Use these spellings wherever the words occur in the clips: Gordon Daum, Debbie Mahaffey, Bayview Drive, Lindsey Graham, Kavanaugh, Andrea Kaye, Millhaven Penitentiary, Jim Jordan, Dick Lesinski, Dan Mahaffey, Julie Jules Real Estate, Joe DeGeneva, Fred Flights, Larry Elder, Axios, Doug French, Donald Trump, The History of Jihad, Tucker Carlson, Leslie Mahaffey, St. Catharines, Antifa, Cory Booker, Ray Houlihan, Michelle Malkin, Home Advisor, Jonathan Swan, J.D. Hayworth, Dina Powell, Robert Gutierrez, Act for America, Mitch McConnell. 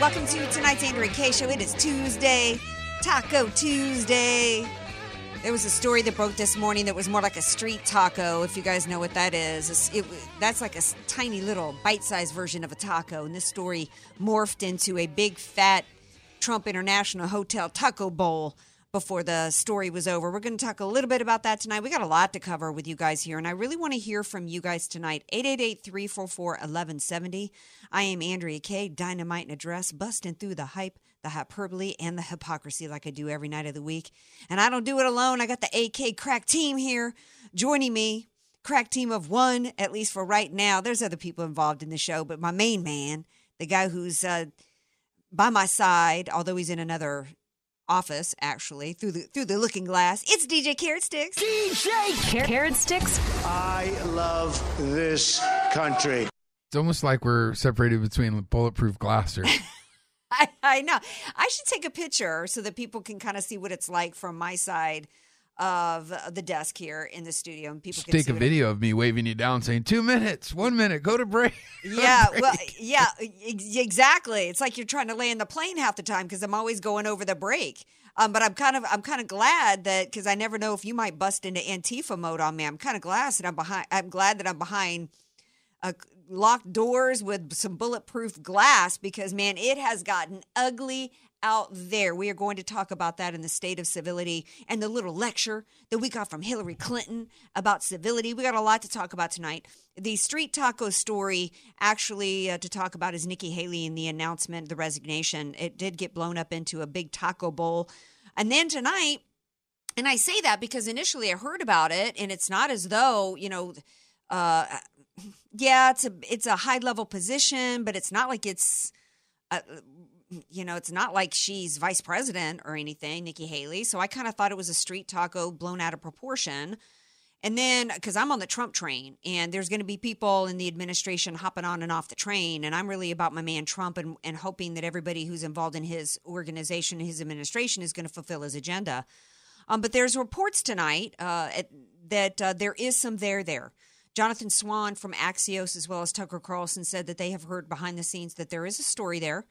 Welcome to tonight's Andrea Kaye Show. It is Tuesday, Taco Tuesday. There was a story that broke this morning that was more like a street taco, if you guys know what that is. That's like a tiny little bite-sized version of a taco, and this story morphed into a big, fat Trump International Hotel taco bowl before the story was over. We're going to talk a little bit about that tonight. We got a lot to cover with you guys here, and I really want to hear from you guys tonight. 888-344-1170. I am Andrea Kaye, dynamite in a dress, busting through the hype, the hyperbole, and the hypocrisy like I do every night of the week. And I don't do it alone. I got the AK crack team here joining me. Crack team of one, at least for right now. There's other people involved in the show, but my main man, the guy who's by my side, although he's in another office, actually, through the looking glass, it's DJ Carrot Sticks. DJ Carrot Sticks. I love this country. It's almost like we're separated between bulletproof glass here. I know. I should take a picture so that people can kind of see what it's like from my side of the desk here in the studio. And people can take a video of me waving you down saying, 2 minutes, 1 minute, go to break. Yeah, well, yeah, exactly. It's like you're trying to land the plane half the time because I'm always going over the break. But I'm kind of glad that, because I never know if you might bust into Antifa mode on me. I'm glad that I'm behind locked doors with some bulletproof glass, because, man, it has gotten ugly out there. We are going to talk about that in the state of civility and the little lecture that we got from Hillary Clinton about civility. We got a lot to talk about tonight. The street taco story actually to talk about is Nikki Haley and the announcement, the resignation. It did get blown up into a big taco bowl. And then tonight, and I say that because initially I heard about it, and it's not as though, yeah, it's a high level position, but it's not like it's not like she's vice president or anything, Nikki Haley. So I kind of thought it was a street taco blown out of proportion. And then, because I'm on the Trump train, and there's going to be people in the administration hopping on and off the train, and I'm really about my man Trump and hoping that everybody who's involved in his organization, his administration, is going to fulfill his agenda. But there's reports tonight that there is some there. Jonathan Swan from Axios, as well as Tucker Carlson, said that they have heard behind the scenes that there is a story there,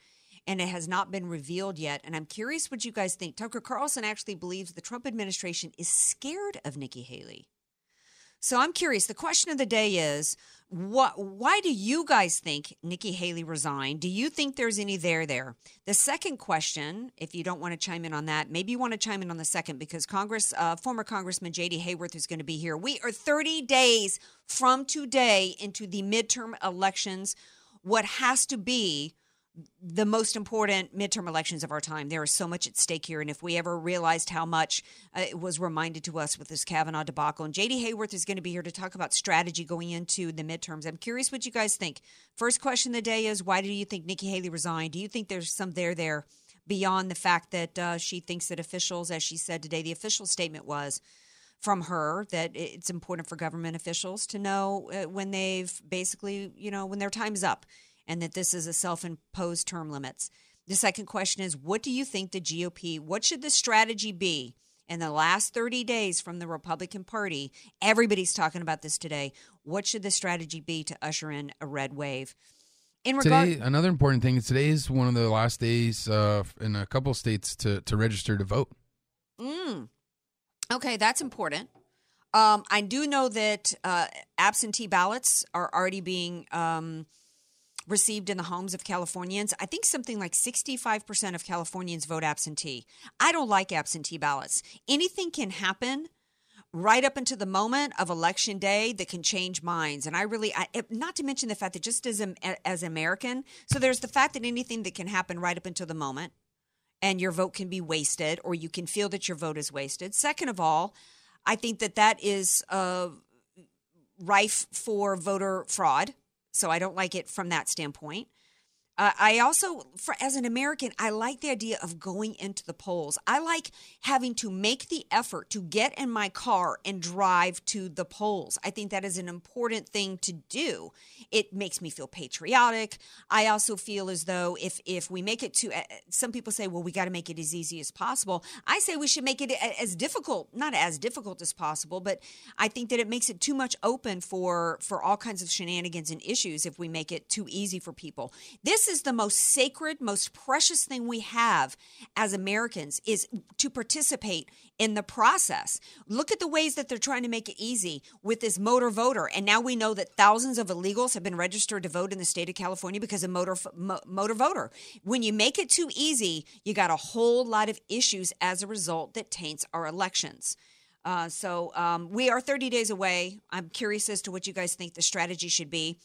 and it has not been revealed yet. And I'm curious what you guys think. Tucker Carlson actually believes the Trump administration is scared of Nikki Haley. So I'm curious. The question of the day is, why do you guys think Nikki Haley resigned? Do you think there's any there? The second question, if you don't want to chime in on that, maybe you want to chime in on the second, because former Congressman J.D. Hayworth is going to be here. We are 30 days from today into the midterm elections, what has to be the most important midterm elections of our time. There is so much at stake here. And if we ever realized how much it was reminded to us with this Kavanaugh debacle. And J.D. Hayworth is going to be here to talk about strategy going into the midterms. I'm curious what you guys think. First question of the day is, why do you think Nikki Haley resigned? Do you think there's some there beyond the fact that she thinks that officials, as she said today, the official statement was from her that it's important for government officials to know when they've basically, when their time's up, and that this is a self-imposed term limits. The second question is, what do you think the GOP, what should the strategy be in the last 30 days from the Republican Party? Everybody's talking about this today. What should the strategy be to usher in a red wave? Today, another important thing is today is one of the last days in a couple states to register to vote. Okay, that's important. I do know that absentee ballots are already being received in the homes of Californians. I think something like 65% of Californians vote absentee. I don't like absentee ballots. Anything can happen right up until the moment of election day that can change minds. And I not to mention the fact that just as American, so there's the fact that anything that can happen right up until the moment and your vote can be wasted, or you can feel that your vote is wasted. Second of all, I think that that is rife for voter fraud. So I don't like it from that standpoint. I also, as an American, I like the idea of going into the polls. I like having to make the effort to get in my car and drive to the polls. I think that is an important thing to do. It makes me feel patriotic. I also feel as though if we make it to, some people say, well, we got to make it as easy as possible. I say we should make it as difficult, not as difficult as possible, but I think that it makes it too much open for all kinds of shenanigans and issues if we make it too easy for people. This is the most sacred, most precious thing we have as Americans, is to participate in the process. Look at the ways that they're trying to make it easy with this motor voter. And now we know that thousands of illegals have been registered to vote in the state of California because of motor voter. When you make it too easy, you got a whole lot of issues as a result that taints our elections. So we are 30 days away. I'm curious as to what you guys think the strategy should be.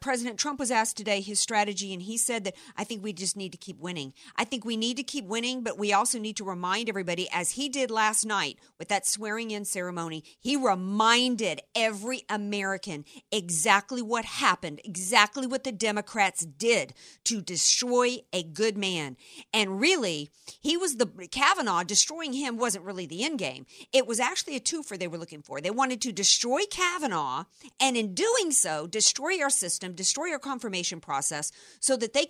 President Trump was asked today his strategy, and he said that I think we just need to keep winning. I think we need to keep winning, but we also need to remind everybody, as he did last night with that swearing-in ceremony, he reminded every American exactly what happened, exactly what the Democrats did to destroy a good man. And really, he was Kavanaugh, destroying him wasn't really the end game. It was actually a twofer they were looking for. They wanted to destroy Kavanaugh, and in doing so, destroy our system, destroy our confirmation process, so that they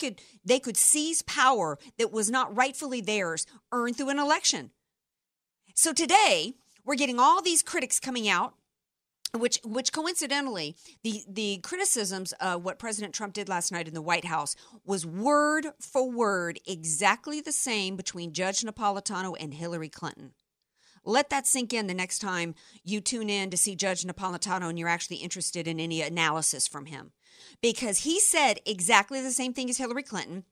could seize power that was not rightfully theirs, earned through an election. So today we're getting all these critics coming out, which coincidentally, the criticisms of what President Trump did last night in the White House was word for word exactly the same between Judge Napolitano and Hillary Clinton. Let that sink in the next time you tune in to see Judge Napolitano and you're actually interested in any analysis from him, because he said exactly the same thing as Hillary Clinton,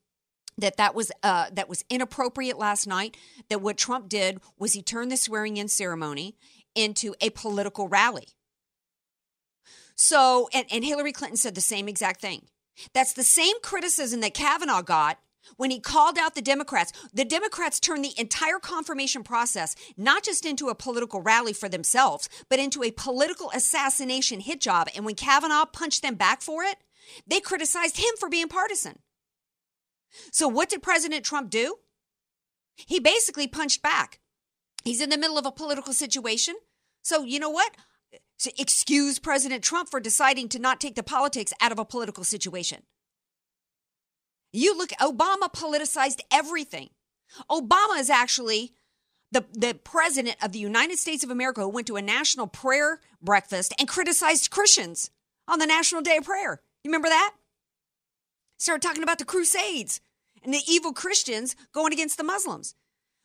that was inappropriate last night, that what Trump did was he turned the swearing-in ceremony into a political rally. So, and Hillary Clinton said the same exact thing. That's the same criticism that Kavanaugh got when he called out the Democrats turned the entire confirmation process not just into a political rally for themselves, but into a political assassination hit job. And when Kavanaugh punched them back for it, they criticized him for being partisan. So what did President Trump do? He basically punched back. He's in the middle of a political situation. So you know what? So excuse President Trump for deciding to not take the politics out of a political situation. You look, Obama politicized everything. Obama is actually the president of the United States of America who went to a national prayer breakfast and criticized Christians on the National Day of Prayer. You remember that? Started talking about the Crusades and the evil Christians going against the Muslims,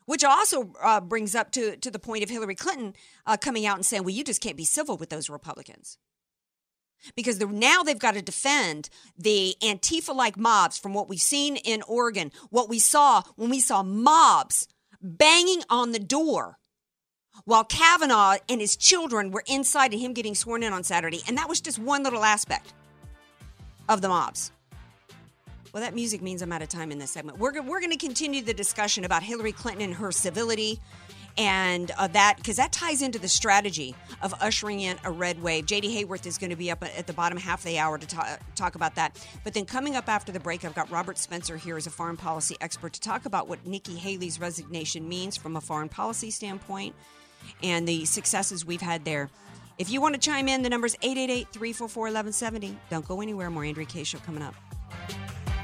which also brings up to the point of Hillary Clinton coming out and saying, well, you just can't be civil with those Republicans. Because now they've got to defend the Antifa-like mobs from what we've seen in Oregon, what we saw when we saw mobs banging on the door while Kavanaugh and his children were inside and him getting sworn in on Saturday. And that was just one little aspect of the mobs. Well, that music means I'm out of time in this segment. We're going to continue the discussion about Hillary Clinton and her civility. And that, because that ties into the strategy of ushering in a red wave. J.D. Hayworth is going to be up at the bottom half of the hour to talk about that. But then coming up after the break, I've got Robert Spencer here as a foreign policy expert to talk about what Nikki Haley's resignation means from a foreign policy standpoint and the successes we've had there. If you want to chime in, the number's 888-344-1170. Don't go anywhere. More Andrea Kaye Show coming up.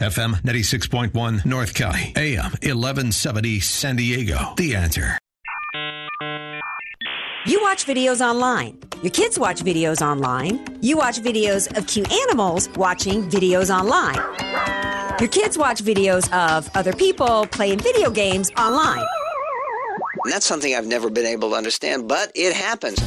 FM 96.1 North County, AM 1170 San Diego. The Answer. You watch videos online. Your kids watch videos online. You watch videos of cute animals watching videos online. Your kids watch videos of other people playing video games online. And that's something I've never been able to understand, but it happens.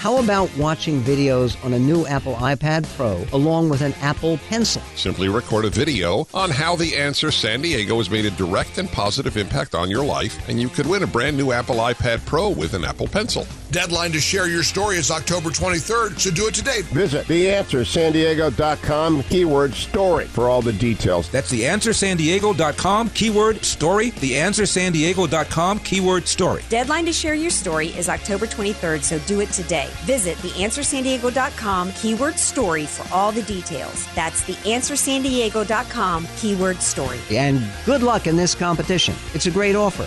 How about watching videos on a new Apple iPad Pro along with an Apple Pencil? Simply record a video on how The Answer San Diego has made a direct and positive impact on your life, and you could win a brand new Apple iPad Pro with an Apple Pencil. Deadline to share your story is October 23rd, so do it today. Visit theanswersandiego.com, keyword story, for all the details. That's theanswersandiego.com, keyword story, theanswersandiego.com, keyword story. Deadline to share your story is October 23rd, so do it today. Visit theanswersandiego.com, keyword story, for all the details. That's theanswersandiego.com, keyword story. And good luck in this competition. It's a great offer.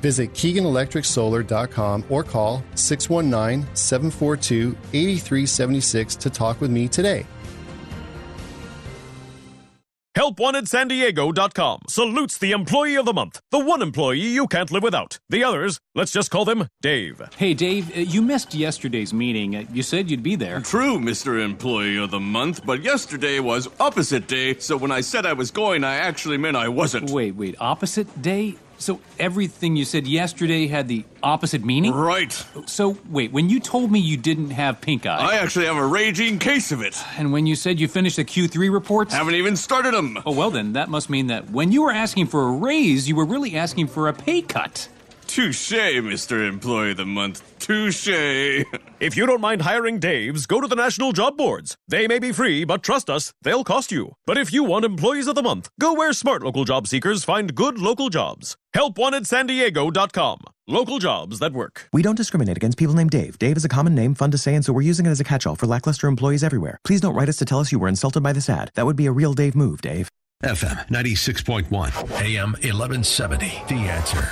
Visit KeeganElectricSolar.com or call 619-742-8376 to talk with me today. HelpWantedSanDiego.com salutes the Employee of the Month, the one employee you can't live without. The others, let's just call them Dave. Hey, Dave, you missed yesterday's meeting. You said you'd be there. True, Mr. Employee of the Month, but yesterday was opposite day, so when I said I was going, I actually meant I wasn't. Wait, opposite day? So everything you said yesterday had the opposite meaning? Right. So, wait, when you told me you didn't have pink eye... I actually have a raging case of it. And when you said you finished the Q3 reports... Haven't even started them. Oh, well then, that must mean that when you were asking for a raise, you were really asking for a pay cut. Touché, Mr. Employee of the Month. Touché. If you don't mind hiring Daves, go to the national job boards. They may be free, but trust us, they'll cost you. But if you want Employees of the Month, go where smart local job seekers find good local jobs. HelpWantedSanDiego.com. Local jobs that work. We don't discriminate against people named Dave. Dave is a common name, fun to say, and so we're using it as a catch-all for lackluster employees everywhere. Please don't write us to tell us you were insulted by this ad. That would be a real Dave move, Dave. FM 96.1, AM 1170, The Answer.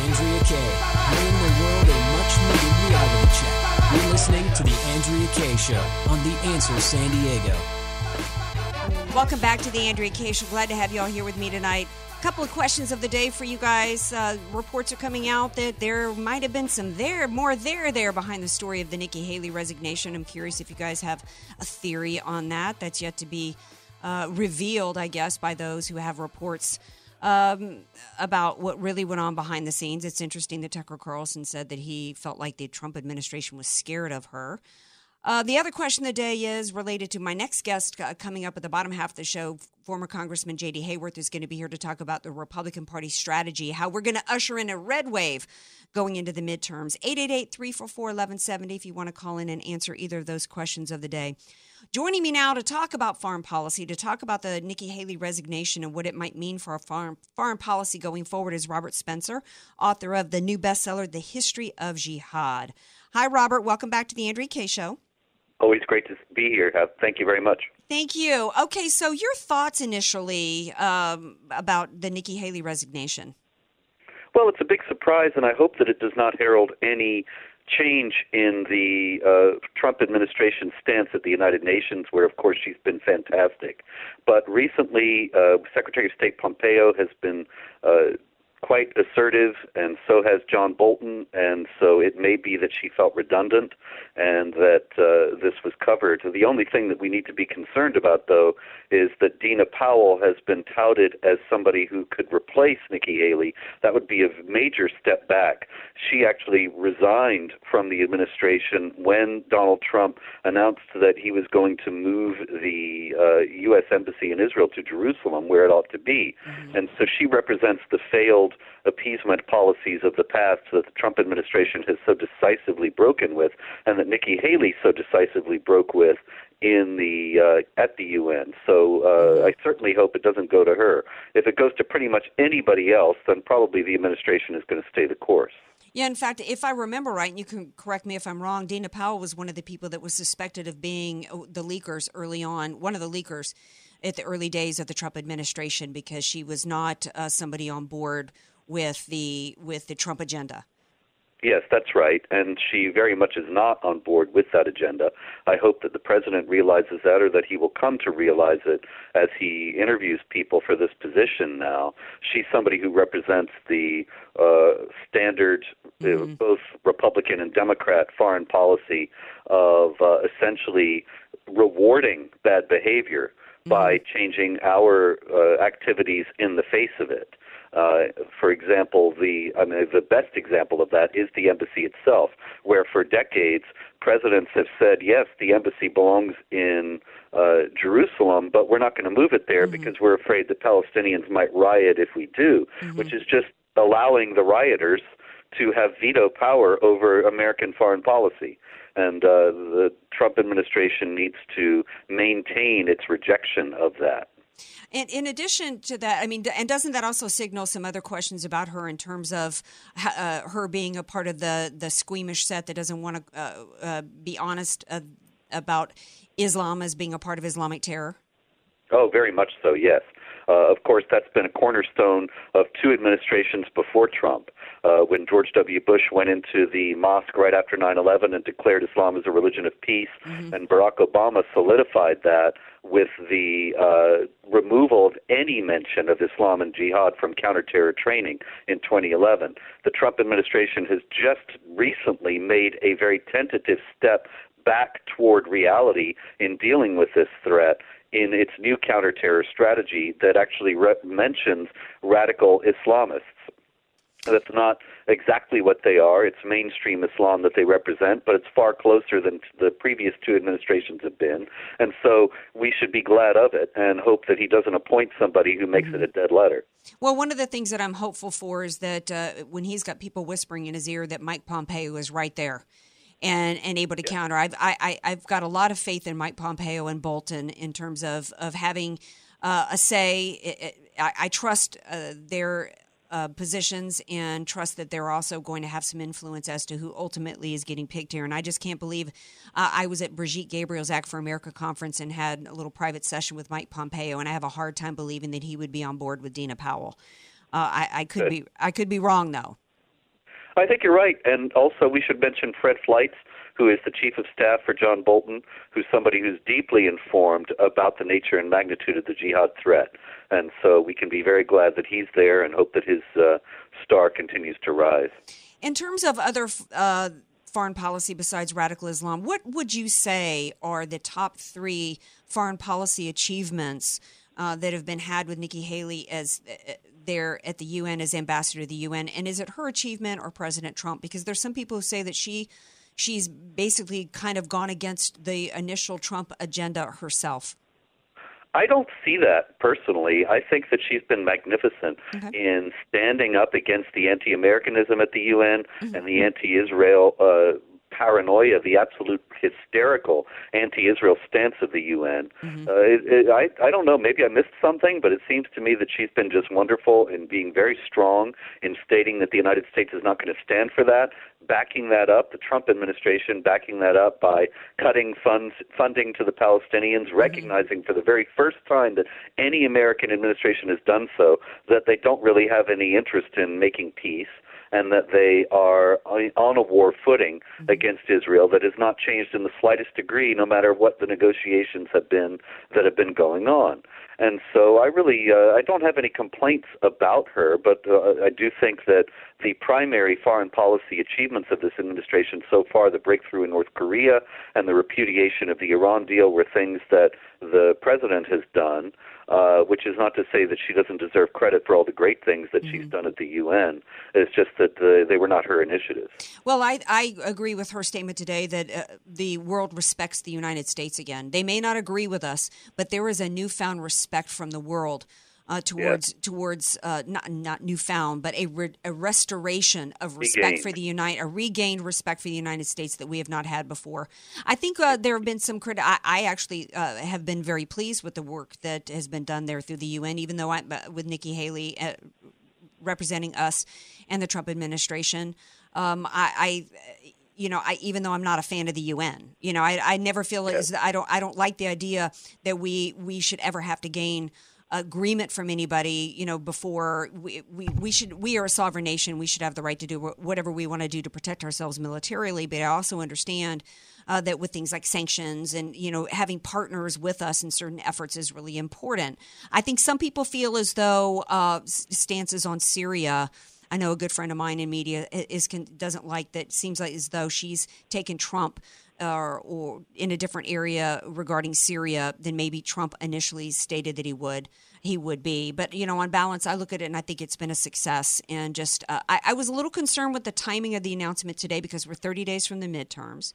Andrea Kaye, name the world a much-needed reality check. You're listening to The Andrea Kaye Show on The Answer San Diego. Welcome back to The Andrea Kaye Show. Glad to have you all here with me tonight. A couple of questions of the day for you guys. Reports are coming out that there might have been some more there behind the story of the Nikki Haley resignation. I'm curious if you guys have a theory on that. That's yet to be revealed, I guess, by those who have reports about what really went on behind the scenes. It's interesting that Tucker Carlson said that he felt like the Trump administration was scared of her. The other question of the day is related to my next guest coming up at the bottom half of the show. Former Congressman J.D. Hayworth is going to be here to talk about the Republican Party strategy, how we're going to usher in a red wave going into the midterms. 888-344-1170 if you want to call in and answer either of those questions of the day. Joining me now to talk about foreign policy, to talk about the Nikki Haley resignation and what it might mean for our foreign policy going forward is Robert Spencer, author of the new bestseller, The History of Jihad. Hi, Robert. Welcome back to the Andrea Kaye Show. Always great to be here. Thank you very much. Thank you. Okay, so your thoughts initially about the Nikki Haley resignation? Well, it's a big surprise, and I hope that it does not herald any change in the Trump administration stance at the United Nations, where, of course, she's been fantastic. But recently, Secretary of State Pompeo has been quite assertive, and so has John Bolton, and so it may be that she felt redundant and that this was covered. The only thing that we need to be concerned about, though, is that Dina Powell has been touted as somebody who could replace Nikki Haley. That would be a major step back. She actually resigned from the administration when Donald Trump announced that he was going to move the U.S. Embassy in Israel to Jerusalem, where it ought to be. Mm-hmm. And so she represents the failed appeasement policies of the past that the Trump administration has so decisively broken with, and that Nikki Haley so decisively broke with in the at the UN. So I certainly hope it doesn't go to her. If it goes to pretty much anybody else, then probably the administration is going to stay the course. Yeah, in fact, if I remember right, and you can correct me if I'm wrong, Dina Powell was one of the people that was suspected of being the leakers early on, one of the leakers at the early days of the Trump administration, because she was not somebody on board with the Trump agenda. Yes, that's right. And she very much is not on board with that agenda. I hope that the president realizes that, or that he will come to realize it as he interviews people for this position now. She's somebody who represents the standard, both Republican and Democrat foreign policy of essentially rewarding bad behavior by changing our activities in the face of it. For example, the best example of that is the embassy itself, where for decades presidents have said, yes, the embassy belongs in Jerusalem, but we're not going to move it there because we're afraid the Palestinians might riot if we do, which is just allowing the rioters to have veto power over American foreign policy. And the Trump administration needs to maintain its rejection of that. And in addition to that, I mean, and doesn't that also signal some other questions about her in terms of her being a part of the squeamish set that doesn't want to be honest about Islam as being a part of Islamic terror? Oh, very much so, yes. Of course, that's been a cornerstone of two administrations before Trump. When George W. Bush went into the mosque right after 9/11 and declared Islam as a religion of peace, and Barack Obama solidified that with the removal of any mention of Islam and jihad from counterterror training in 2011. The Trump administration has just recently made a very tentative step back toward reality in dealing with this threat in its new counterterror strategy that actually mentions radical Islamists. That's not exactly what they are. It's mainstream Islam that they represent, but it's far closer than the previous two administrations have been. And so we should be glad of it and hope that he doesn't appoint somebody who makes it a dead letter. Well, one of the things that I'm hopeful for is that when he's got people whispering in his ear that Mike Pompeo is right there and able to counter. I've got a lot of faith in Mike Pompeo and Bolton in terms of having a say. I trust their positions and trust that they're also going to have some influence as to who ultimately is getting picked here. And I just can't believe I was at Brigitte Gabriel's Act for America conference and had a little private session with Mike Pompeo, and I have a hard time believing that he would be on board with Dina Powell. I could be wrong, though. I think you're right. And also we should mention Fred Flights, who is the chief of staff for John Bolton, who's somebody who's deeply informed about the nature and magnitude of the jihad threat. And so we can be very glad that he's there and hope that his star continues to rise. In terms of other foreign policy besides radical Islam, what would you say are the top three foreign policy achievements that have been had with Nikki Haley as there at the UN as ambassador to the UN? And is it her achievement or President Trump? Because there's some people who say that she's basically kind of gone against the initial Trump agenda herself. I don't see that personally. I think that she's been magnificent in standing up against the anti-Americanism at the UN and the anti-Israel paranoia, the absolute hysterical anti-Israel stance of the UN. I don't know, maybe I missed something, but it seems to me that she's been just wonderful in being very strong in stating that the United States is not going to stand for that, backing that up, the Trump administration backing that up by cutting funding to the Palestinians, recognizing for the very first time that any American administration has done so, that they don't really have any interest in making peace. and that they are on a war footing against Israel that has not changed in the slightest degree, no matter what the negotiations have been that have been going on. And so I really I don't have any complaints about her, but I do think that the primary foreign policy achievements of this administration so far, the breakthrough in North Korea and the repudiation of the Iran deal, were things that the president has done, which is not to say that she doesn't deserve credit for all the great things that she's done at the UN. It's just that they were not her initiatives. Well, I agree with her statement today that the world respects the United States again. They may not agree with us, but there is a newfound respect from the world towards not newfound, but a restoration of respect for the regained respect for the United States that we have not had before. I think there have been some I actually have been very pleased with the work that has been done there through the UN, even though I'm with Nikki Haley representing us and the Trump administration. Even though I'm not a fan of the UN, I never feel as I don't like the idea that we should ever have to gain agreement from anybody, before we are a sovereign nation. We should have the right to do whatever we want to do to protect ourselves militarily. But I also understand that with things like sanctions and, having partners with us in certain efforts is really important. I think some people feel as though stances on Syria. I know a good friend of mine in media doesn't like that. Seems like as though she's taken Trump or in a different area regarding Syria than maybe Trump initially stated that he would be. But, on balance, I look at it and I think it's been a success. And just I was a little concerned with the timing of the announcement today because we're 30 days from the midterms.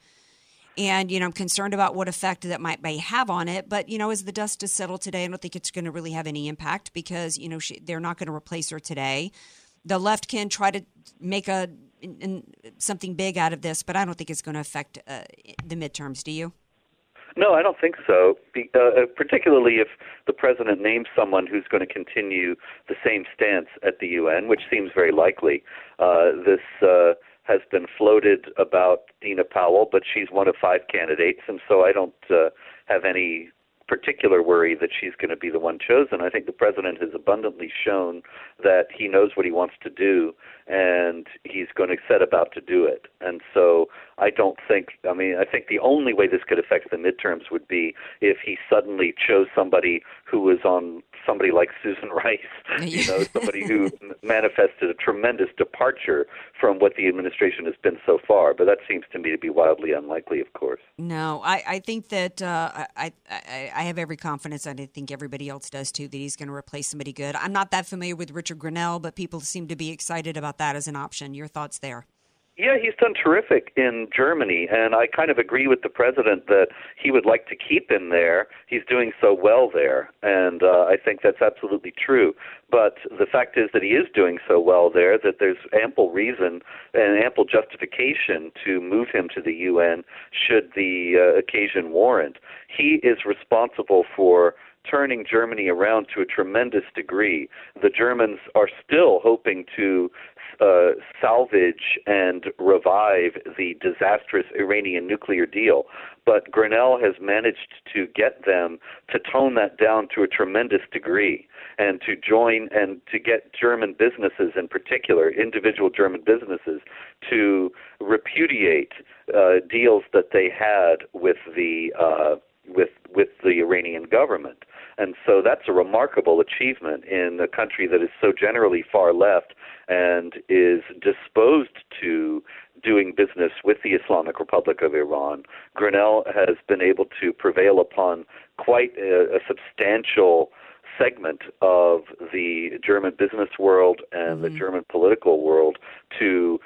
And, I'm concerned about what effect that may have on it. But, as the dust has settled today, I don't think it's going to really have any impact because, they're not going to replace her today. The left can try to make something big out of this, but I don't think it's going to affect the midterms. Do you? No, I don't think so, particularly if the president names someone who's going to continue the same stance at the UN, which seems very likely. This has been floated about Dina Powell, but she's one of five candidates, and so I don't have any particular worry that she's going to be the one chosen. I think the president has abundantly shown that he knows what he wants to do and he's going to set about to do it. And so I think the only way this could affect the midterms would be if he suddenly chose somebody who was on somebody like Susan Rice, somebody who manifested a tremendous departure from what the administration has been so far. But that seems to me to be wildly unlikely, of course. No, I think that I have every confidence, and I think everybody else does too, that he's going to replace somebody good. I'm not that familiar with Richard Grenell, but people seem to be excited about that as an option. Your thoughts there? Yeah, he's done terrific in Germany, and I kind of agree with the president that he would like to keep him there. He's doing so well there, and I think that's absolutely true. But the fact is that he is doing so well there that there's ample reason and ample justification to move him to the UN should the occasion warrant. He is responsible for turning Germany around to a tremendous degree. The Germans are still hoping to salvage and revive the disastrous Iranian nuclear deal. But Grenell has managed to get them to tone that down to a tremendous degree and to join and to get German businesses in particular, individual German businesses, to repudiate deals that they had with the with the Iranian government. And so that's a remarkable achievement in a country that is so generally far left and is disposed to doing business with the Islamic Republic of Iran. Grenell has been able to prevail upon quite a substantial segment of the German business world and the German political world to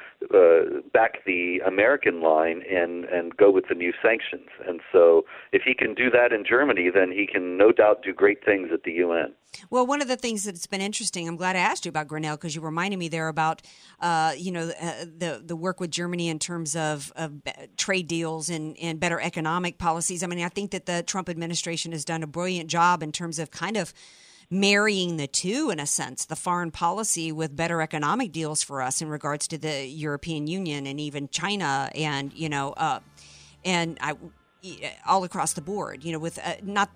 back the American line and go with the new sanctions. And so if he can do that in Germany, then he can no doubt do great things at the UN. Well, one of the things that's been interesting, I'm glad I asked you about Grenell because you reminded me there about, the work with Germany in terms of trade deals and better economic policies. I mean, I think that the Trump administration has done a brilliant job in terms of kind of marrying the two, in a sense, the foreign policy with better economic deals for us in regards to the European Union and even China and all across the board, with not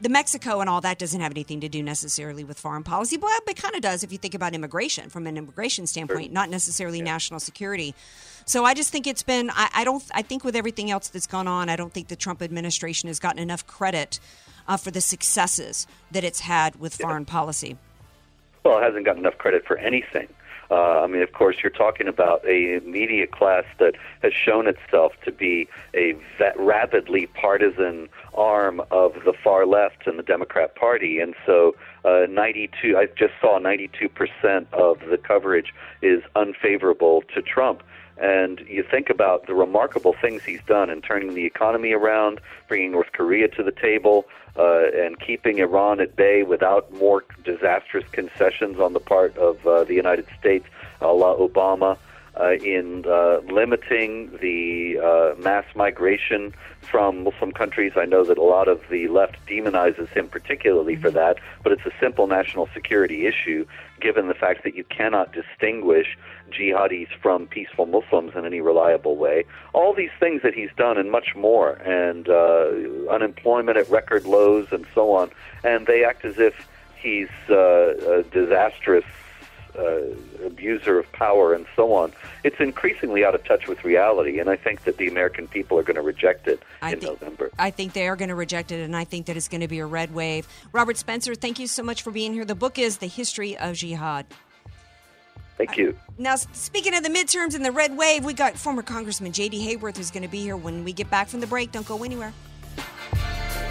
the Mexico and all that doesn't have anything to do necessarily with foreign policy, but it kind of does if you think about immigration from an immigration standpoint, not necessarily national security. So I just think it's been I think with everything else that's gone on, I don't think the Trump administration has gotten enough credit for the successes that it's had with foreign policy. Well, it hasn't gotten enough credit for anything. I mean, of course, you're talking about a media class that has shown itself to be a rapidly partisan arm of the far left and the Democrat Party. And so 92% of the coverage is unfavorable to Trump. And you think about the remarkable things he's done in turning the economy around, bringing North Korea to the table, and keeping Iran at bay without more disastrous concessions on the part of the United States, a la Obama, in limiting the mass migration from Muslim countries. I know that a lot of the left demonizes him particularly for that, but it's a simple national security issue, given the fact that you cannot distinguish jihadis from peaceful Muslims in any reliable way. All these things that he's done and much more, and unemployment at record lows and so on, and they act as if he's a disastrous abuser of power and so on. It's increasingly out of touch with reality, and I think that the American people are going to reject it November. I think they are going to reject it, and I think that it's going to be a red wave. Robert Spencer, thank you so much for being here. The book is The History of Jihad. Thank you. Now, speaking of the midterms and the red wave, we got former Congressman J.D. Hayworth who's going to be here when we get back from the break. Don't go anywhere.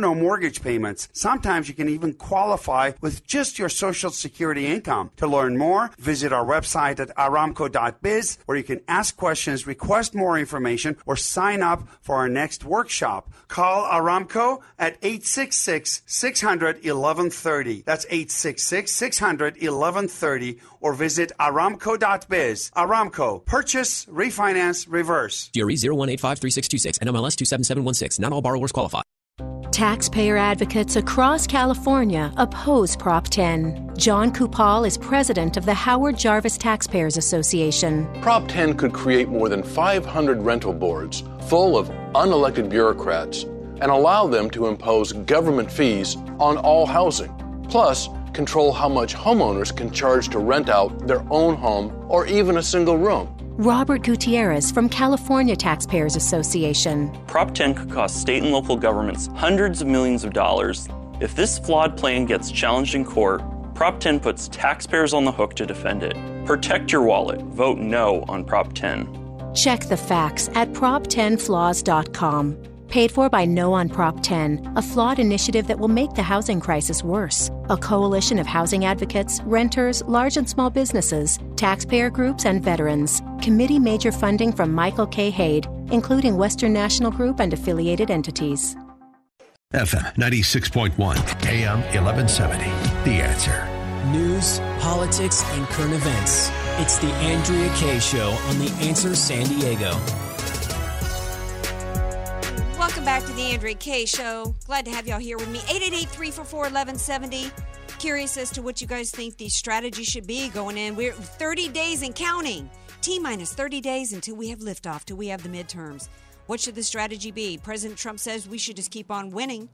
no mortgage payments. Sometimes you can even qualify with just your Social Security income. To learn more, visit our website at aramco.biz, where you can ask questions, request more information, or sign up for our next workshop. Call Aramco at 866-600-1130. That's 866-600-1130, or visit aramco.biz. Aramco. Purchase, refinance, reverse. DRE 01853626 and NMLS 27716. Not all borrowers qualify. Taxpayer advocates across California oppose Prop 10. John Kupal is president of the Howard Jarvis Taxpayers Association. Prop 10 could create more than 500 rental boards full of unelected bureaucrats and allow them to impose government fees on all housing, plus control how much homeowners can charge to rent out their own home or even a single room. Robert Gutierrez from California Taxpayers Association. Prop 10 could cost state and local governments hundreds of millions of dollars. If this flawed plan gets challenged in court, Prop 10 puts taxpayers on the hook to defend it. Protect your wallet. Vote no on Prop 10. Check the facts at prop10flaws.com. Paid for by No on Prop 10, a flawed initiative that will make the housing crisis worse. A coalition of housing advocates, renters, large and small businesses, taxpayer groups, and veterans. Committee major funding from Michael K. Hade, including Western National Group and affiliated entities. FM 96.1, AM 1170. The Answer. News, politics, and current events. It's the Andrea Kaye Show on The Answer San Diego. Welcome back to The Andrea Kaye Show. Glad to have y'all here with me. 888-344-1170. Curious as to what you guys think the strategy should be going in. We're 30 days and counting. T-minus 30 days until we have liftoff, till we have the midterms. What should the strategy be? President Trump says we should just keep on winning.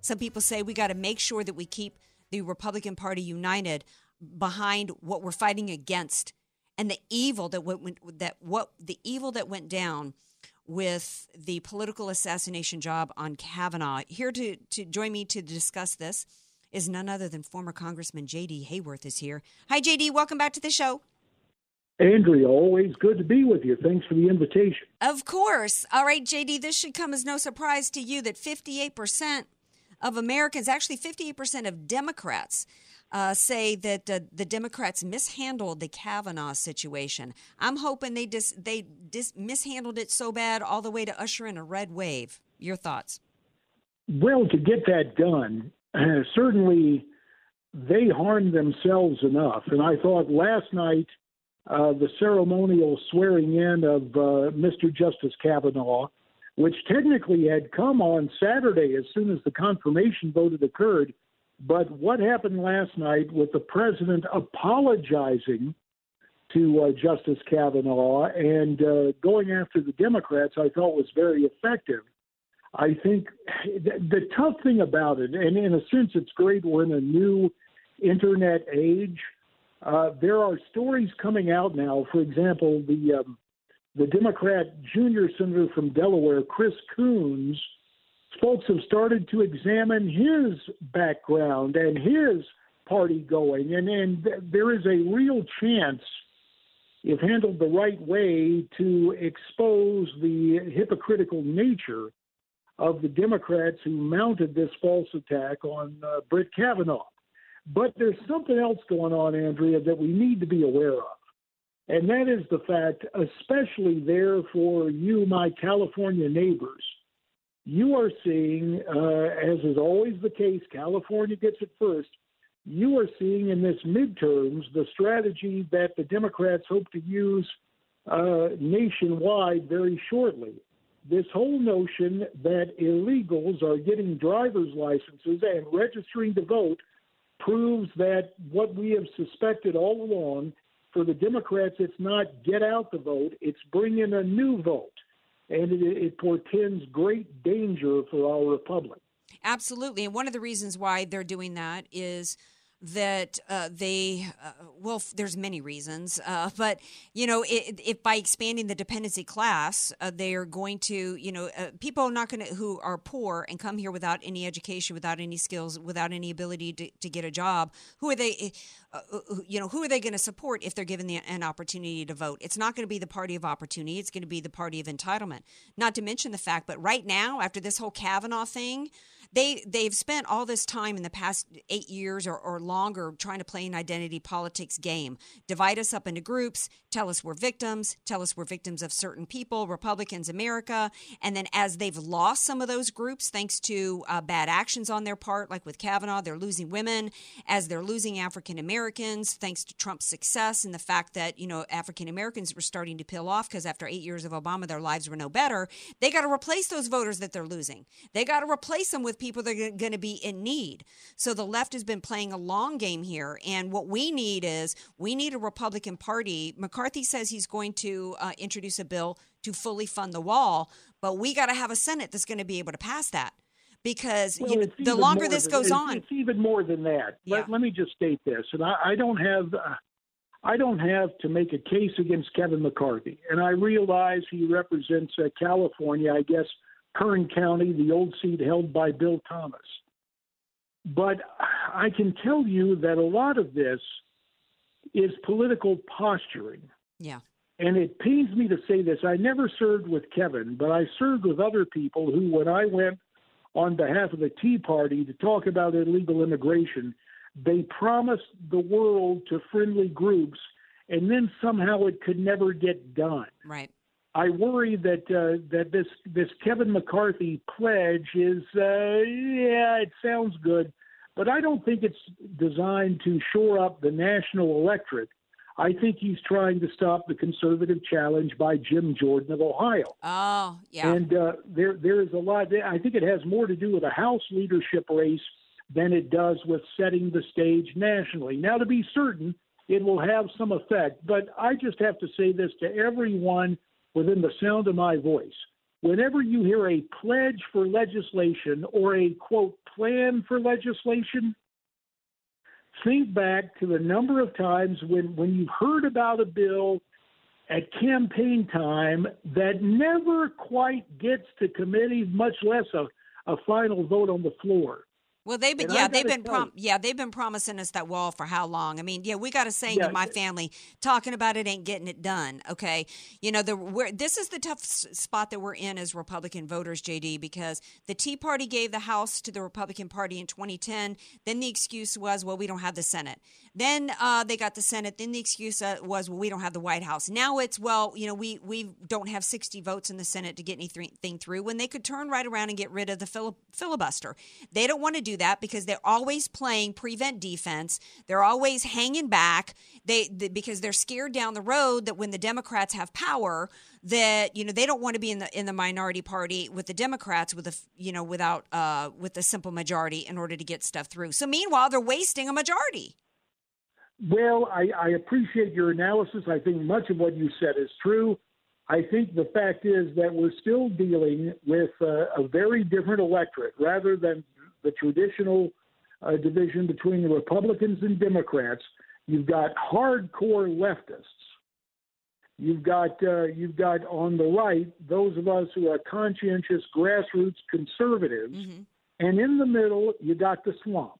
Some people say we got to make sure that we keep the Republican Party united behind what we're fighting against and the evil that went down with the political assassination job on Kavanaugh. Here to join me to discuss this is none other than former Congressman J.D. Hayworth is here. Hi, J.D. Welcome back to the show. Andrea, always good to be with you. Thanks for the invitation. Of course. All right, JD, this should come as no surprise to you that 58% of Americans, actually 58% of Democrats, say that the Democrats mishandled the Kavanaugh situation. I'm hoping they mishandled it so bad all the way to usher in a red wave. Your thoughts? Well, to get that done, certainly they harmed themselves enough. And I thought last night, the ceremonial swearing in of Mr. Justice Kavanaugh, which technically had come on Saturday as soon as the confirmation vote had occurred. But what happened last night with the president apologizing to Justice Kavanaugh and going after the Democrats, I thought was very effective. I think the tough thing about it, and in a sense it's great we're in a new internet age, there are stories coming out now. For example, the Democrat junior senator from Delaware, Chris Coons, folks have started to examine his background and his party going. And there is a real chance, if handled the right way, to expose the hypocritical nature of the Democrats who mounted this false attack on Brett Kavanaugh. But there's something else going on, Andrea, that we need to be aware of. And that is the fact, especially there for you, my California neighbors, you are seeing, as is always the case, California gets it first. You are seeing in this midterms the strategy that the Democrats hope to use nationwide very shortly. This whole notion that illegals are getting driver's licenses and registering to vote proves that what we have suspected all along. For the Democrats, it's not get out the vote, it's bring in a new vote. And it portends great danger for our republic. Absolutely. And one of the reasons why they're doing that is that there's many reasons, but, you know, if by expanding the dependency class, they are going to, you know, people are not going to, who are poor and come here without any education, without any skills, without any ability to get a job, who are they going to support if they're given an opportunity to vote? It's not going to be the party of opportunity. It's going to be the party of entitlement, not to mention the fact, but right now, after this whole Kavanaugh thing, They've spent all this time in the past 8 years or longer trying to play an identity politics game. Divide us up into groups, tell us we're victims of certain people, Republicans, America. And then as they've lost some of those groups, thanks to bad actions on their part, like with Kavanaugh, they're losing women, as they're losing African Americans, thanks to Trump's success and the fact that, you know, African Americans were starting to peel off because after 8 years of Obama, their lives were no better. They got to replace those voters that they're losing. They got to replace them with people that are going to be in need. So the left has been playing a long game here. And what we need is a Republican Party. McCarthy says he's going to introduce a bill to fully fund the wall, but we got to have a Senate that's going to be able to pass that because the longer this goes on. It's even more than that. Yeah. Let me just state this. And I don't have to make a case against Kevin McCarthy. And I realize he represents California, I guess, Kern County, the old seat held by Bill Thomas. But I can tell you that a lot of this is political posturing. Yeah. And it pains me to say this. I never served with Kevin, but I served with other people who, when I went on behalf of the Tea Party to talk about illegal immigration, they promised the world to friendly groups, and then somehow it could never get done. Right. I worry that that this Kevin McCarthy pledge is, it sounds good, but I don't think it's designed to shore up the national electorate. I think he's trying to stop the conservative challenge by Jim Jordan of Ohio. Oh, yeah. And there is a lot. I think it has more to do with a House leadership race than it does with setting the stage nationally. Now, to be certain, it will have some effect, but I just have to say this to everyone within the sound of my voice. Whenever you hear a pledge for legislation or a, quote, plan for legislation, think back to the number of times when you heard about a bill at campaign time that never quite gets to committee, much less a final vote on the floor. Well, they've been promising us that wall for how long? I mean, we got a saying in my family: talking about it ain't getting it done. Okay, this is the tough spot that we're in as Republican voters, J.D., because the Tea Party gave the House to the Republican Party in 2010. Then the excuse was, well, we don't have the Senate. Then they got the Senate. Then the excuse was, well, we don't have the White House. Now it's, well, we don't have 60 votes in the Senate to get anything through. When they could turn right around and get rid of the filibuster, they don't want to do that because they're always playing prevent defense. They're always hanging back. Because they're scared down the road that when the Democrats have power, that they don't want to be in the minority party with the Democrats with a simple majority in order to get stuff through. So meanwhile, they're wasting a majority. Well, I appreciate your analysis. I think much of what you said is true. I think the fact is that we're still dealing with a very different electorate rather than the traditional division between the Republicans and Democrats. You've got hardcore leftists. You've got on the right those of us who are conscientious grassroots conservatives, mm-hmm. and in the middle you got the swamp,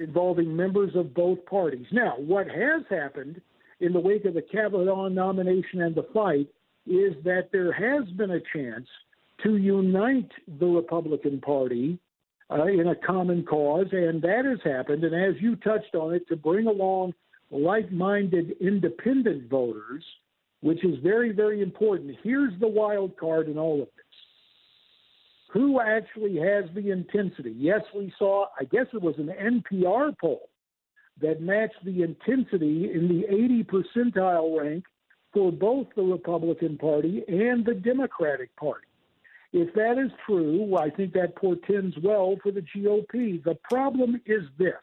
involving members of both parties. Now, what has happened in the wake of the Kavanaugh nomination and the fight is that there has been a chance to unite the Republican Party in a common cause, and that has happened. And as you touched on it, to bring along like-minded independent voters, which is very, very important. Here's the wild card in all of this. Who actually has the intensity? Yes, we saw, I guess it was an NPR poll that matched the intensity in the 80 percentile rank for both the Republican Party and the Democratic Party. If that is true, I think that portends well for the GOP. The problem is this,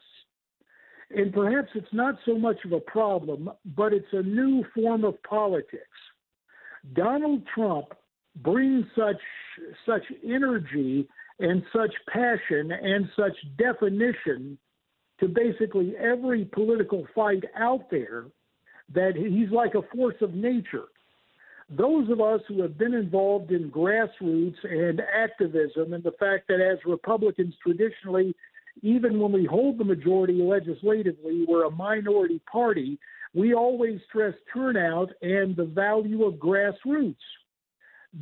and perhaps it's not so much of a problem, but it's a new form of politics. Donald Trump brings such energy and such passion and such definition to basically every political fight out there that he's like a force of nature. Those of us who have been involved in grassroots and activism, and the fact that as Republicans traditionally, even when we hold the majority legislatively, we're a minority party, we always stress turnout and the value of grassroots.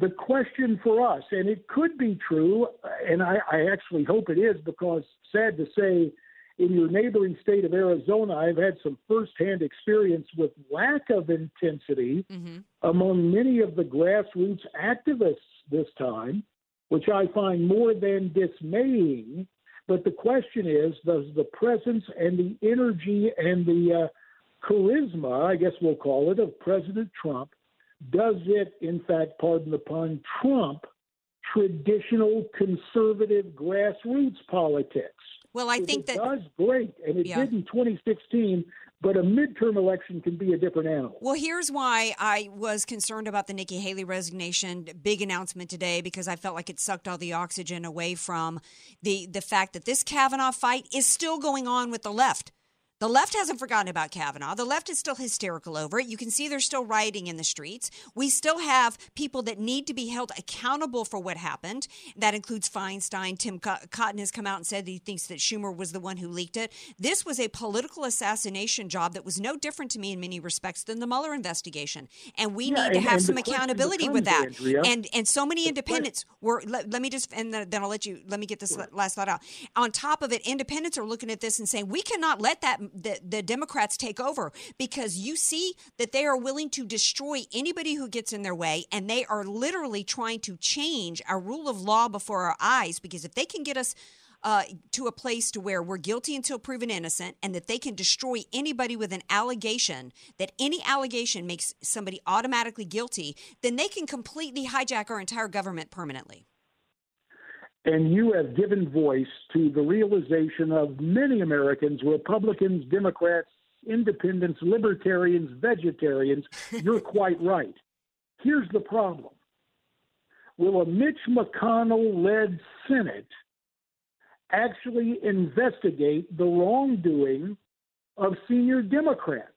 The question for us, and it could be true, and I actually hope it is, because sad to say, in your neighboring state of Arizona, I've had some firsthand experience with lack of intensity mm-hmm. among many of the grassroots activists this time, which I find more than dismaying. But the question is, does the presence and the energy and the charisma, I guess we'll call it, of President Trump, does it, in fact, pardon the pun, trump traditional conservative grassroots politics? Well, I think that does great, and it did in 2016, but a midterm election can be a different animal. Well, here's why I was concerned about the Nikki Haley resignation, big announcement today, because I felt like it sucked all the oxygen away from the fact that this Kavanaugh fight is still going on with the left. The left hasn't forgotten about Kavanaugh. The left is still hysterical over it. You can see they're still rioting in the streets. We still have people that need to be held accountable for what happened. That includes Feinstein. Tim Cotton has come out and said that he thinks that Schumer was the one who leaked it. This was a political assassination job that was no different to me in many respects than the Mueller investigation. And we need to have some accountability with that. Andrea, and so many independents were, let me just, and then I'll let you, let me get this last thought out. On top of it, independents are looking at this and saying, we cannot let that the Democrats take over, because you see that they are willing to destroy anybody who gets in their way, and they are literally trying to change our rule of law before our eyes, because if they can get us to a place to where we're guilty until proven innocent, and that they can destroy anybody with an allegation, that any allegation makes somebody automatically guilty, then they can completely hijack our entire government permanently. And you have given voice to the realization of many Americans, Republicans, Democrats, independents, libertarians, vegetarians. You're quite right. Here's the problem. Will a Mitch McConnell-led Senate actually investigate the wrongdoing of senior Democrats?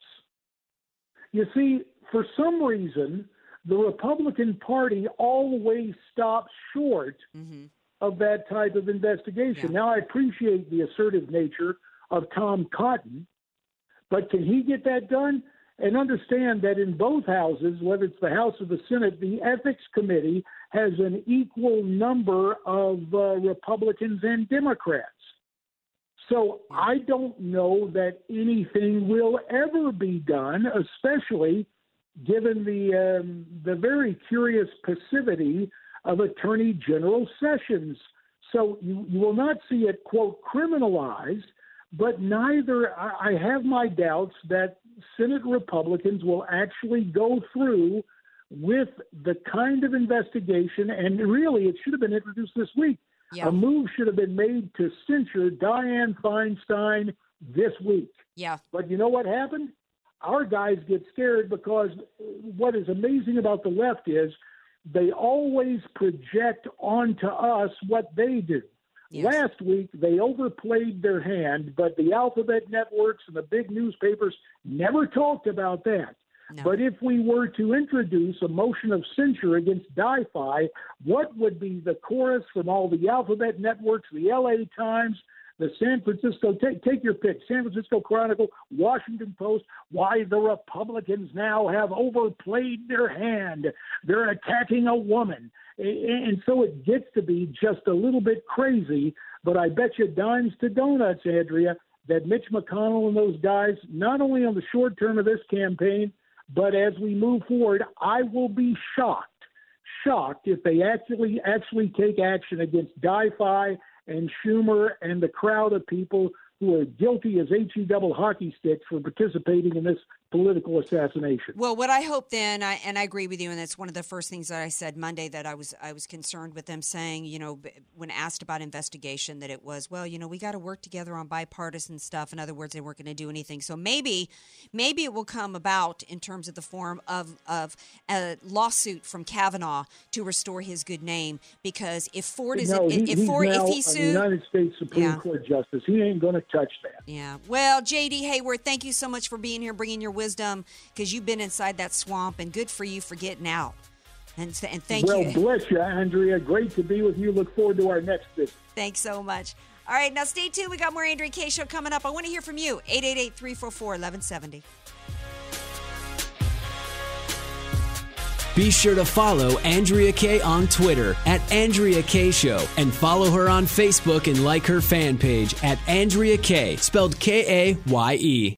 You see, for some reason, the Republican Party always stops short of that type of investigation. Yeah. Now, I appreciate the assertive nature of Tim Cotton, but can he get that done? And understand that in both houses, whether it's the House or the Senate, the Ethics Committee has an equal number of Republicans and Democrats. So I don't know that anything will ever be done, especially given the very curious passivity of Attorney General Sessions. So you will not see it, quote, criminalized, but neither – I have my doubts that Senate Republicans will actually go through with the kind of investigation, and really it should have been introduced this week. Yeah. A move should have been made to censure Dianne Feinstein this week. Yeah. But you know what happened? Our guys get scared, because what is amazing about the left is they always project onto us what they do. Yes. Last week, they overplayed their hand, but the alphabet networks and the big newspapers never talked about that. No. But if we were to introduce a motion of censure against Di-Fi, what would be the chorus from all the alphabet networks, the LA Times, the San Francisco, take your pick, San Francisco Chronicle, Washington Post, why the Republicans now have overplayed their hand. They're attacking a woman. And so it gets to be just a little bit crazy, but I bet you dimes to donuts, Andrea, that Mitch McConnell and those guys, not only on the short term of this campaign, but as we move forward, I will be shocked if they actually take action against Di-Fi and Schumer and the crowd of people who are guilty as H-E double hockey sticks for participating in this political assassination. Well, what I hope then, and I agree with you, and that's one of the first things that I said Monday, that I was concerned with them saying, you know, when asked about investigation, that it was, well, you know, we got to work together on bipartisan stuff. In other words, they weren't going to do anything. So maybe it will come about in terms of the form of a lawsuit from Kavanaugh to restore his good name. Because if Ford is, no, if Ford, if he sued, United States Supreme Court justice, he ain't going to touch that. Yeah. Well, J.D. Hayworth, thank you so much for being here, bringing your wisdom, because you've been inside that swamp, and good for you for getting out. And thank you. Well, bless you, Andrea. Great to be with you. Look forward to our next visit. Thanks so much. All right. Now stay tuned. We got more Andrea Kaye Show coming up. I want to hear from you. 888-344-1170. Be sure to follow Andrea Kaye on Twitter at Andrea Kaye Show, and follow her on Facebook and like her fan page at Andrea Kaye, spelled K-A-Y-E.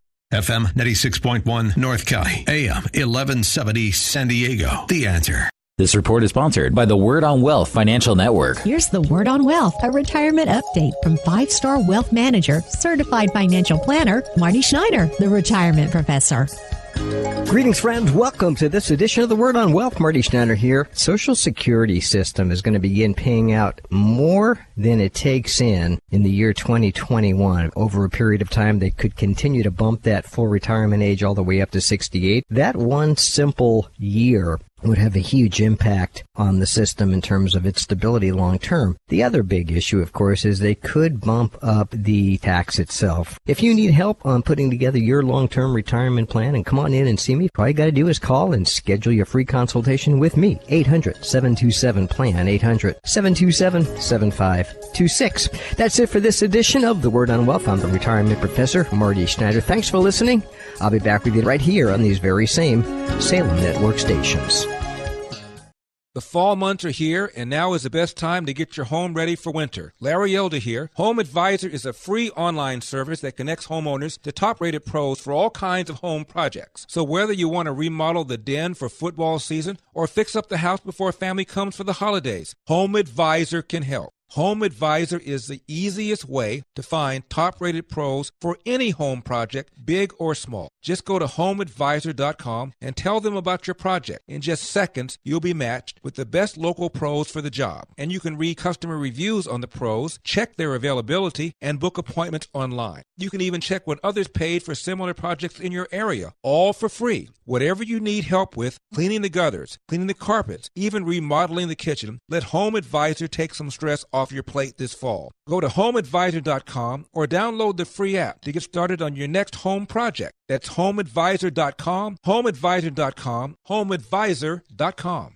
FM 96.1 North County, AM 1170 San Diego. The Answer. This report is sponsored by the Word on Wealth Financial Network. Here's the Word on Wealth, a retirement update from five-star wealth manager, certified financial planner, Marty Schneider, the retirement professor. Greetings, friends. Welcome to this edition of the Word on Wealth. Marty Schneider here. Social Security system is going to begin paying out more than it takes in the year 2021. Over a period of time, they could continue to bump that full retirement age all the way up to 68. That one simple year would have a huge impact on the system in terms of its stability long term. The other big issue, of course, is they could bump up the tax itself. If you need help on putting together your long-term retirement plan, and come on in and see me, all you got to do is call and schedule your free consultation with me. 800-727-PLAN, 800-727-7526. That's it for this edition of The Word on Wealth. I'm the retirement professor, Marty Schneider. Thanks for listening. I'll be back with you right here on these very same Salem Network stations. The fall months are here, and now is the best time to get your home ready for winter. Larry Elder here. Home Advisor is a free online service that connects homeowners to top-rated pros for all kinds of home projects. So whether you want to remodel the den for football season or fix up the house before family comes for the holidays, Home Advisor can help. Home Advisor is the easiest way to find top-rated pros for any home project, big or small. Just go to homeadvisor.com and tell them about your project. In just seconds, you'll be matched with the best local pros for the job. And you can read customer reviews on the pros, check their availability, and book appointments online. You can even check what others paid for similar projects in your area, all for free. Whatever you need help with, cleaning the gutters, cleaning the carpets, even remodeling the kitchen, let Home Advisor take some stress off your plate this fall. Go to homeadvisor.com or download the free app to get started on your next home project. That's homeadvisor.com, homeadvisor.com, homeadvisor.com.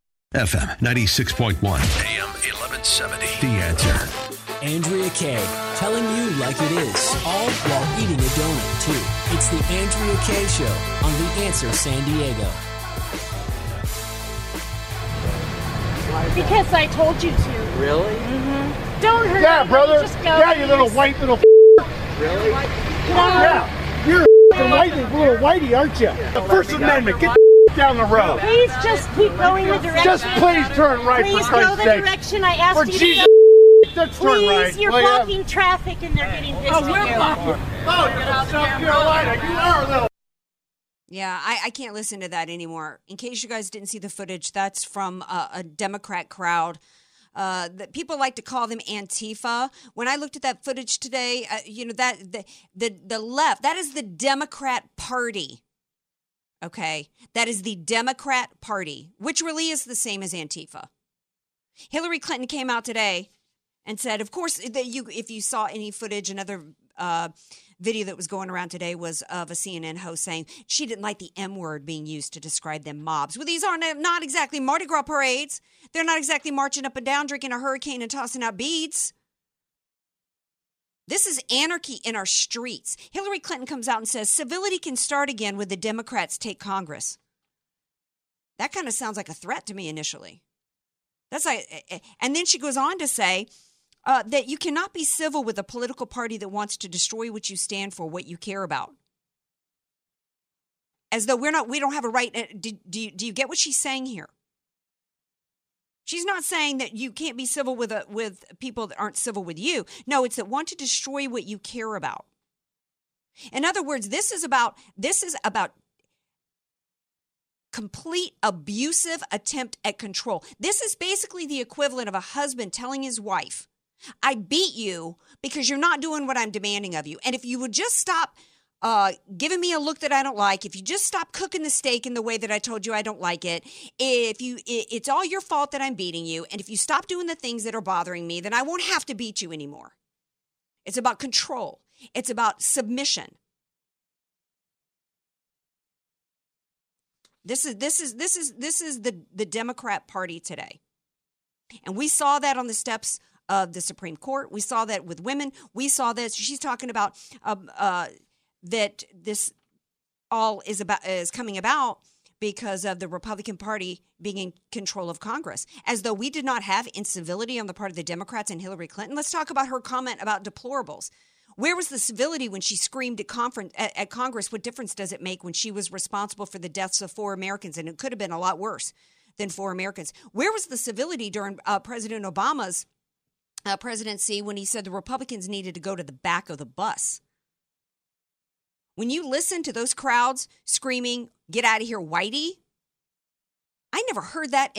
FM 96.1. AM 1170. The Answer. Andrea Kaye, telling you like it is, all while eating a donut, too. It's the Andrea Kaye Show on The Answer San Diego. Because I told you to. Really? Mm-hmm. Don't hurt me. Brother. Just go. Yeah, you little white little f***er. Really? Yeah. You're a little whitey, aren't you? Yeah. The First Amendment. Get down the road. Please just keep going the direction. Just please turn right, please, for Christ's sake. Please go the direction I asked you to go. Please, you're blocking traffic and they're getting pissed at you. We're blocking. Oh, you're from South Carolina. You are a little... Yeah, I can't listen to that anymore. In case you guys didn't see the footage, that's from a Democrat crowd. That people like to call them Antifa. When I looked at that footage today, that the left, that is the Democrat Party. Okay, that is the Democrat Party, which really is the same as Antifa. Hillary Clinton came out today and said, of course, if you saw any footage, another video that was going around today was of a CNN host saying she didn't like the M word being used to describe them mobs. Well, these are not exactly Mardi Gras parades. They're not exactly marching up and down, drinking a hurricane and tossing out beads. This is anarchy in our streets. Hillary Clinton comes out and says, civility can start again when the Democrats take Congress. That kind of sounds like a threat to me initially. That's like, and then she goes on to say that you cannot be civil with a political party that wants to destroy what you stand for, what you care about. As though we don't have a right. Do you get what she's saying here? She's not saying that you can't be civil with people that aren't civil with you. No, it's that want to destroy what you care about. In other words, this is about complete abusive attempt at control. This is basically the equivalent of a husband telling his wife, I beat you because you're not doing what I'm demanding of you. And if you would just stop giving me a look that I don't like, if you just stop cooking the steak in the way that I told you I don't like it, it's all your fault that I'm beating you. And if you stop doing the things that are bothering me, then I won't have to beat you anymore. It's about control. It's about submission. This is the Democrat Party today. And we saw that on the steps of the Supreme Court. We saw that with women. We saw this. She's talking about that this all is coming about because of the Republican Party being in control of Congress. As though we did not have incivility on the part of the Democrats and Hillary Clinton. Let's talk about her comment about deplorables. Where was the civility when she screamed at Congress? What difference does it make when she was responsible for the deaths of 4 Americans? And it could have been a lot worse than 4 Americans. Where was the civility during President Obama's presidency when he said the Republicans needed to go to the back of the bus? When you listen to those crowds screaming, get out of here, Whitey, I never heard that.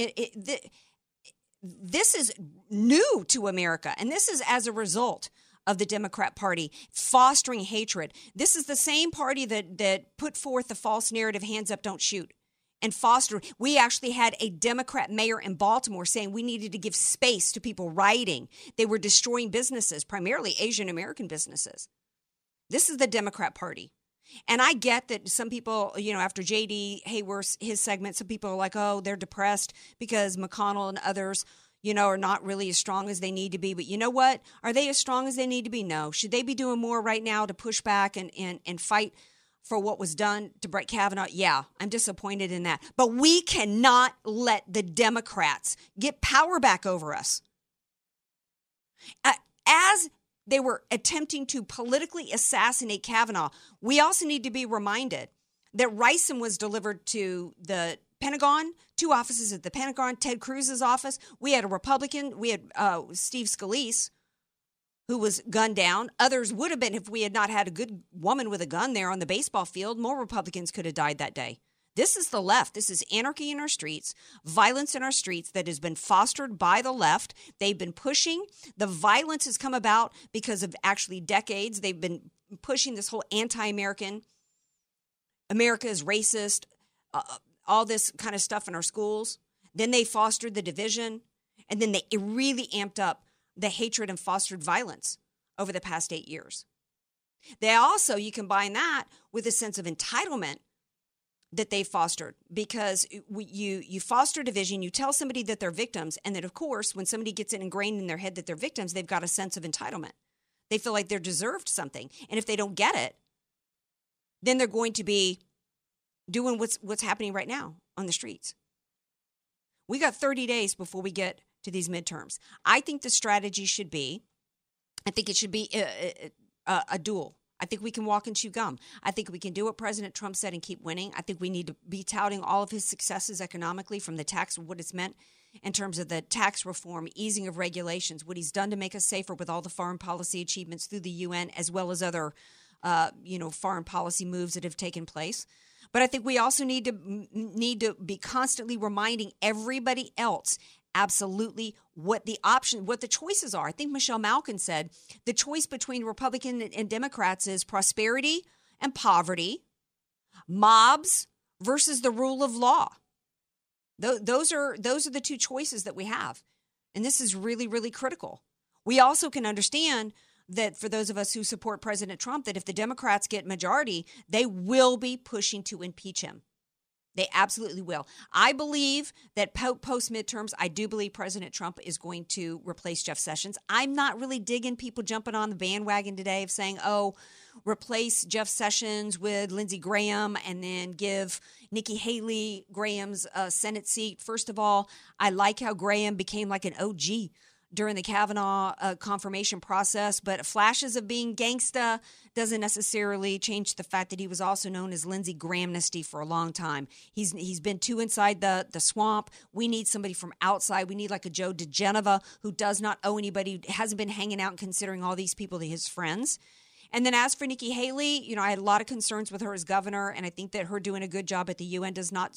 This is new to America, and this is as a result of the Democrat Party fostering hatred. This is the same party that put forth the false narrative, hands up, don't shoot, and fostered. We actually had a Democrat mayor in Baltimore saying we needed to give space to people rioting. They were destroying businesses, primarily Asian American businesses. This is the Democrat Party. And I get that some people, you know, after J.D. Hayworth, his segment, some people are like, oh, they're depressed because McConnell and others, you know, are not really as strong as they need to be. But you know what? Are they as strong as they need to be? No. Should they be doing more right now to push back and fight for what was done to Brett Kavanaugh? Yeah, I'm disappointed in that. But we cannot let the Democrats get power back over us. As they were attempting to politically assassinate Kavanaugh, we also need to be reminded that ricin was delivered to the Pentagon, 2 offices at the Pentagon, Ted Cruz's office. We had a Republican. We had Steve Scalise, who was gunned down. Others would have been if we had not had a good woman with a gun there on the baseball field. More Republicans could have died that day. This is the left. This is anarchy in our streets, violence in our streets that has been fostered by the left. They've been pushing. The violence has come about because of actually decades. They've been pushing this whole anti-American, America is racist, all this kind of stuff in our schools. Then they fostered the division, and then it really amped up the hatred and fostered violence over the past 8 years. They also, you combine that with a sense of entitlement that they fostered, because you foster division, you tell somebody that they're victims, and then, of course, when somebody gets it ingrained in their head that they're victims, they've got a sense of entitlement. They feel like they're deserved something, and if they don't get it, then they're going to be doing what's happening right now on the streets. We got 30 days before we get to these midterms. I think the strategy should be, I think it should be a duel. I think we can walk and chew gum. I think we can do what President Trump said and keep winning. I think we need to be touting all of his successes economically, from the tax, what it's meant in terms of the tax reform, easing of regulations, what he's done to make us safer with all the foreign policy achievements through the UN, as well as other foreign policy moves that have taken place. But I think we also need to be constantly reminding everybody else absolutely what the option, what the choices are. I think Michelle Malkin said the choice between Republicans and Democrats is prosperity and poverty, mobs versus the rule of law. Those are the 2 choices that we have, and this is really, really critical. We also can understand that for those of us who support President Trump, that if the Democrats get majority, they will be pushing to impeach him. They absolutely will. I believe that post-midterms, I do believe President Trump is going to replace Jeff Sessions. I'm not really digging people jumping on the bandwagon today of saying, oh, replace Jeff Sessions with Lindsey Graham and then give Nikki Haley Graham's Senate seat. First of all, I like how Graham became like an OG during the Kavanaugh confirmation process, but flashes of being gangsta doesn't necessarily change the fact that he was also known as Lindsey Grahamnesty for a long time. He's been too inside the swamp. We need somebody from outside. We need like a Joe DeGeneva who does not owe anybody, hasn't been hanging out and considering all these people his friends. And then as for Nikki Haley, you know, I had a lot of concerns with her as governor, and I think that her doing a good job at the UN does not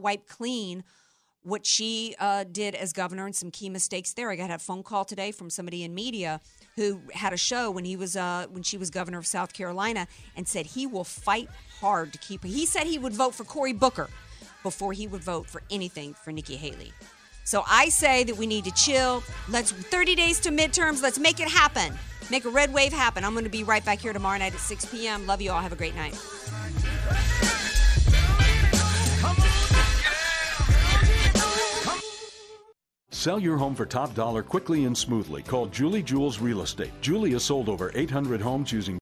wipe clean what she did as governor and some key mistakes there. I got a phone call today from somebody in media who had a show when he was when she was governor of South Carolina, and said he will fight hard to keep her. He said he would vote for Cory Booker before he would vote for anything for Nikki Haley. So I say that we need to chill. Let's 30 days to midterms. Let's make it happen. Make a red wave happen. I'm going to be right back here tomorrow night at 6 p.m. Love you all. Have a great night. Sell your home for top dollar quickly and smoothly. Call Julie Jules Real Estate. Julie has sold over 800 homes using